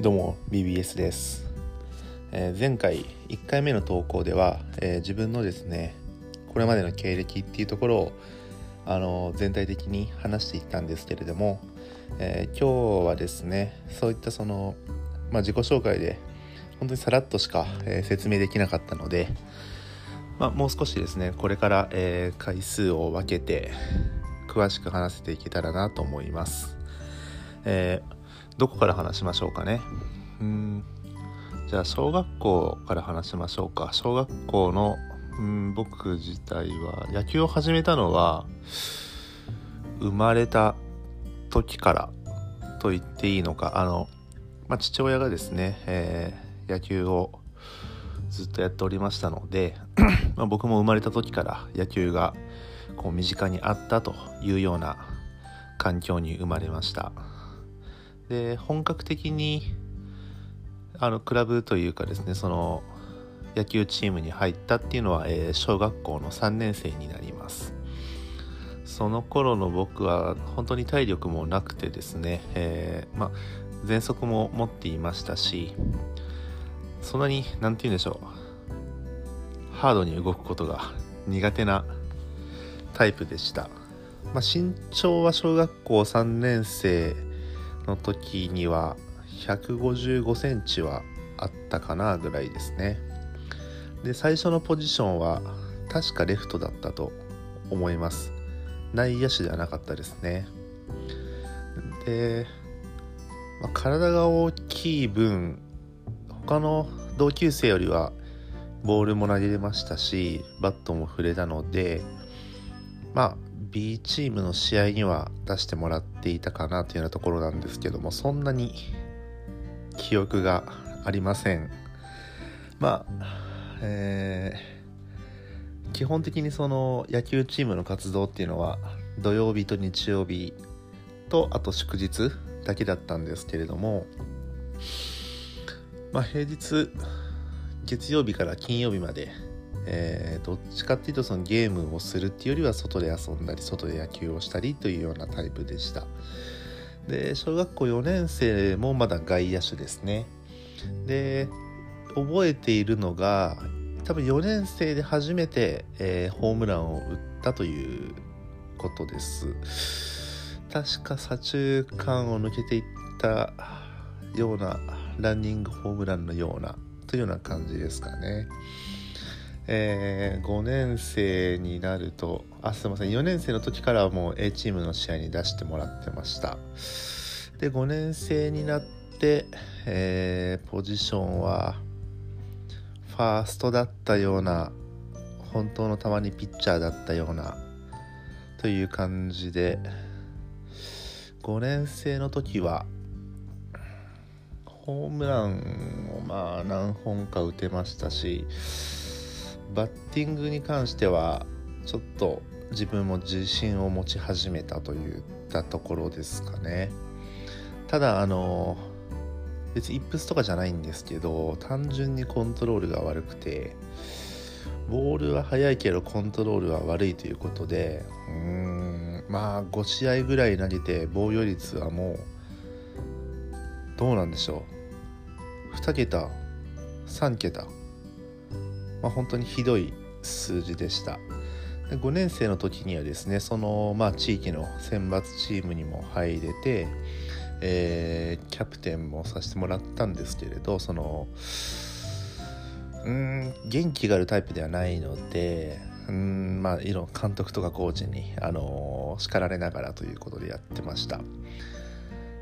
どうも BBS です。前回1回目の投稿では、自分のですねこれまでの経歴っていうところを全体的に話していったんですけれども、今日はですねそういったその、自己紹介で本当にさらっとしか、説明できなかったので、もう少しですねこれから、回数を分けて詳しく話せていけたらなと思います。どこから話しましょうかね。じゃあ小学校から話しましょうか。小学校の僕自体は野球を始めたのは生まれた時からと言っていいのか、父親がですね、野球をずっとやっておりましたので僕も生まれた時から野球がこう身近にあったというような環境に生まれました。で、本格的にクラブというかですねその野球チームに入ったっていうのは、小学校の3年生になります。その頃の僕は本当に体力もなくてですね、喘息も持っていましたし、そんなになんて言うんでしょう、ハードに動くことが苦手なタイプでした。身長は小学校3年生の時には155センチはあったかなぐらいですね。で、最初のポジションは確かレフトだったと思います。内野手ではなかったですね。で、体が大きい分他の同級生よりはボールも投げれましたしバットも振れたので、B チームの試合には出してもらっていたかなというようなところなんですけども、そんなに記憶がありません。基本的にその野球チームの活動っていうのは土曜日と日曜日とあと祝日だけだったんですけれども、平日月曜日から金曜日までどっちかっていうとそのゲームをするっていうよりは外で遊んだり外で野球をしたりというようなタイプでした。で、小学校4年生もまだ外野手ですね。で、覚えているのが多分4年生で初めて、ホームランを打ったということです。確か左中間を抜けていったようなランニングホームランのようなというような感じですかね。5年生になると4年生の時からはもう A チームの試合に出してもらってました。で、5年生になって、ポジションはファーストだったような、本当のたまにピッチャーだったようなという感じで、5年生の時はホームランを何本か打てましたし、バッティングに関してはちょっと自分も自信を持ち始めたといったところですかね。ただ別にイップスとかじゃないんですけど、単純にコントロールが悪くて、ボールは速いけどコントロールは悪いということで、5試合ぐらい投げて防御率はもうどうなんでしょう、2桁3桁本当にひどい数字でした。で、5年生の時にはですねその、地域の選抜チームにも入れて、キャプテンもさせてもらったんですけれど、その元気があるタイプではないので、監督とかコーチに、叱られながらということでやってました。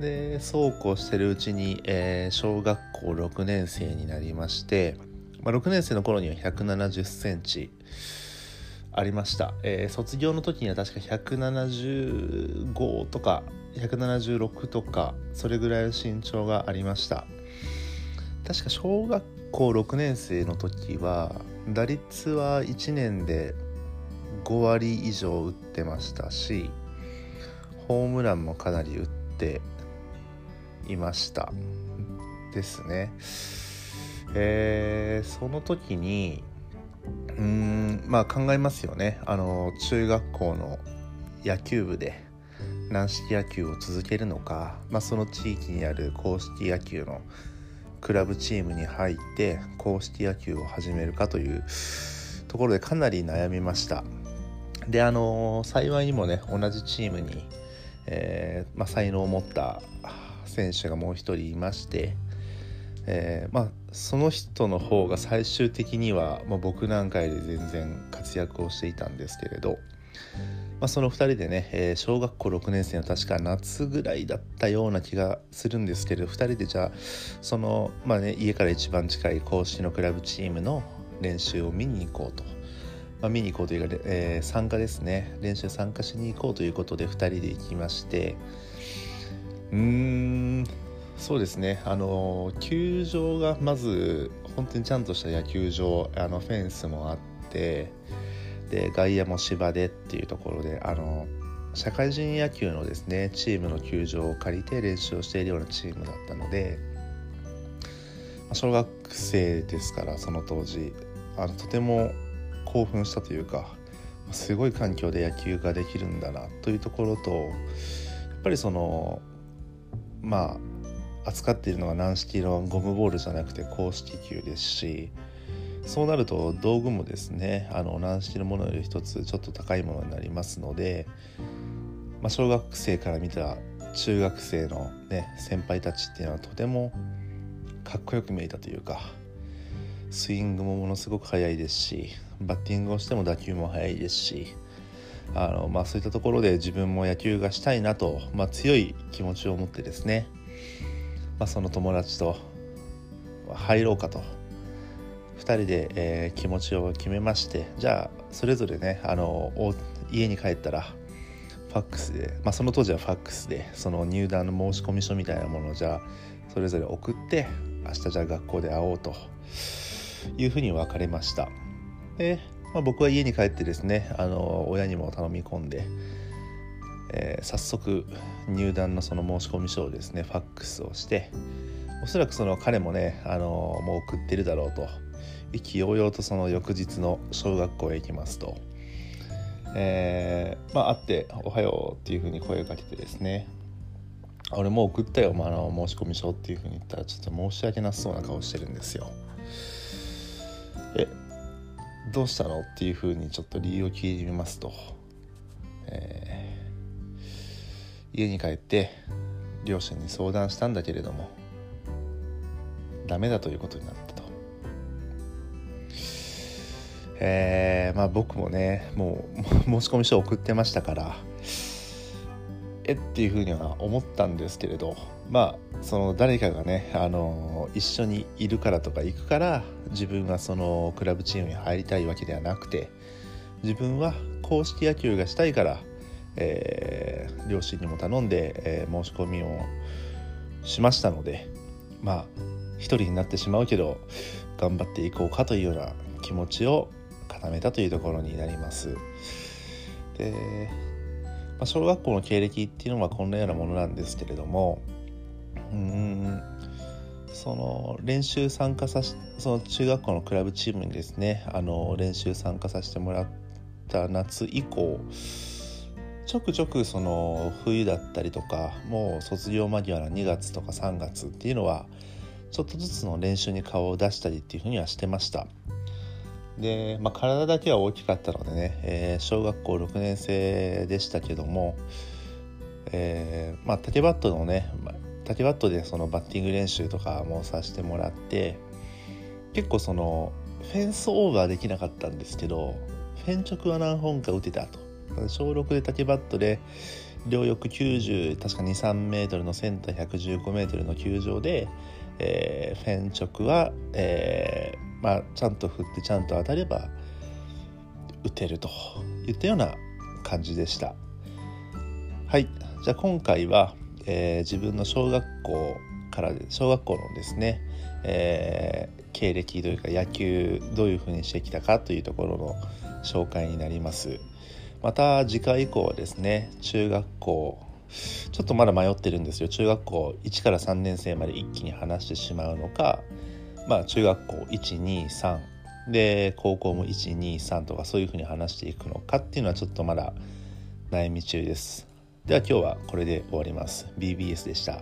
で、そうこうしてるうちに、小学校6年生になりまして、6年生の頃には170センチありました。卒業の時には確か175とか176とかそれぐらいの身長がありました。確か小学校6年生の時は打率は1年で5割以上打ってましたし、ホームランもかなり打っていましたですね。その時に考えますよね。中学校の野球部で、軟式野球を続けるのか、その地域にある硬式野球のクラブチームに入って硬式野球を始めるかというところでかなり悩みました。で、幸いにもね、同じチームに、才能を持った選手がもう一人いまして、その人の方が最終的にはもう僕なんかより全然活躍をしていたんですけれど、その2人でね、小学校6年生の確か夏ぐらいだったような気がするんですけど、2人でじゃあその、家から一番近い甲子のクラブチームの練習を見に行こうと、見に行こうというか、参加ですね、練習参加しに行こうということで2人で行きまして、そうですね、球場がまず本当にちゃんとした野球場、フェンスもあって、で外野も芝でっていうところで、社会人野球のですねチームの球場を借りて練習をしているようなチームだったので、小学生ですからその当時とても興奮したというか、すごい環境で野球ができるんだなというところと、やっぱりその扱っているのが軟式のゴムボールじゃなくて硬式球ですし、そうなると道具もですね、軟式のものより一つちょっと高いものになりますので、小学生から見た中学生の、先輩たちっていうのはとてもかっこよく見えたというか、スイングもものすごく速いですし、バッティングをしても打球も速いですし、そういったところで自分も野球がしたいなと、強い気持ちを持ってですね、その友達と入ろうかと2人で、気持ちを決めまして、じゃあそれぞれね、家に帰ったらファックスで、その当時はファックスでその入団の申込書みたいなものをじゃあそれぞれ送って、明日じゃあ学校で会おうというふうに別れました。で、僕は家に帰ってですね、親にも頼み込んで、早速入団のその申込書をですねファックスをして、おそらくその彼もね、もう送ってるだろうと意気揚々とその翌日の小学校へ行きますと、会っておはようっていうふうに声をかけてですね、俺もう送ったよ、申込書っていうふうに言ったら、ちょっと申し訳なさそうな顔してるんですよ。どうしたのっていうふうにちょっと理由を聞いてみますと、家に帰って両親に相談したんだけれどもダメだということになったと。僕もね、もう申込書を送ってましたからっていうふうには思ったんですけれど、その誰かがね、一緒にいるからとか行くから自分がそのクラブチームに入りたいわけではなくて、自分は硬式野球がしたいから、両親にも頼んで、申し込みをしましたので、一人になってしまうけど頑張っていこうかというような気持ちを固めたというところになります。で、小学校の経歴っていうのはこんなようなものなんですけれども、その練習参加さし、その中学校のクラブチームにですね、練習参加させてもらった夏以降、ちょくちょくその冬だったりとか、もう卒業間際の2月とか3月っていうのはちょっとずつの練習に顔を出したりっていうふうにはしてました。で、体だけは大きかったのでね、小学校6年生でしたけども、竹バットのね、竹バットでそのバッティング練習とかもさせてもらって、結構そのフェンスオーバーできなかったんですけど、フェン直は何本か打てたと。小6で竹バットで両翼90、確か 2,3 メートルのセンター115メートルの球場で、フェン直は、ちゃんと振ってちゃんと当たれば打てるといったような感じでした。はい、じゃあ今回は、自分の小学校のですね、経歴というか野球どういう風にしてきたかというところの紹介になります。また次回以降はですね、中学校ちょっとまだ迷ってるんですよ。中学校1から3年生まで一気に話してしまうのか、中学校 1,2,3 で高校も 1,2,3 とかそういうふうに話していくのかっていうのはちょっとまだ悩み中です。では今日はこれで終わります。BBS でした。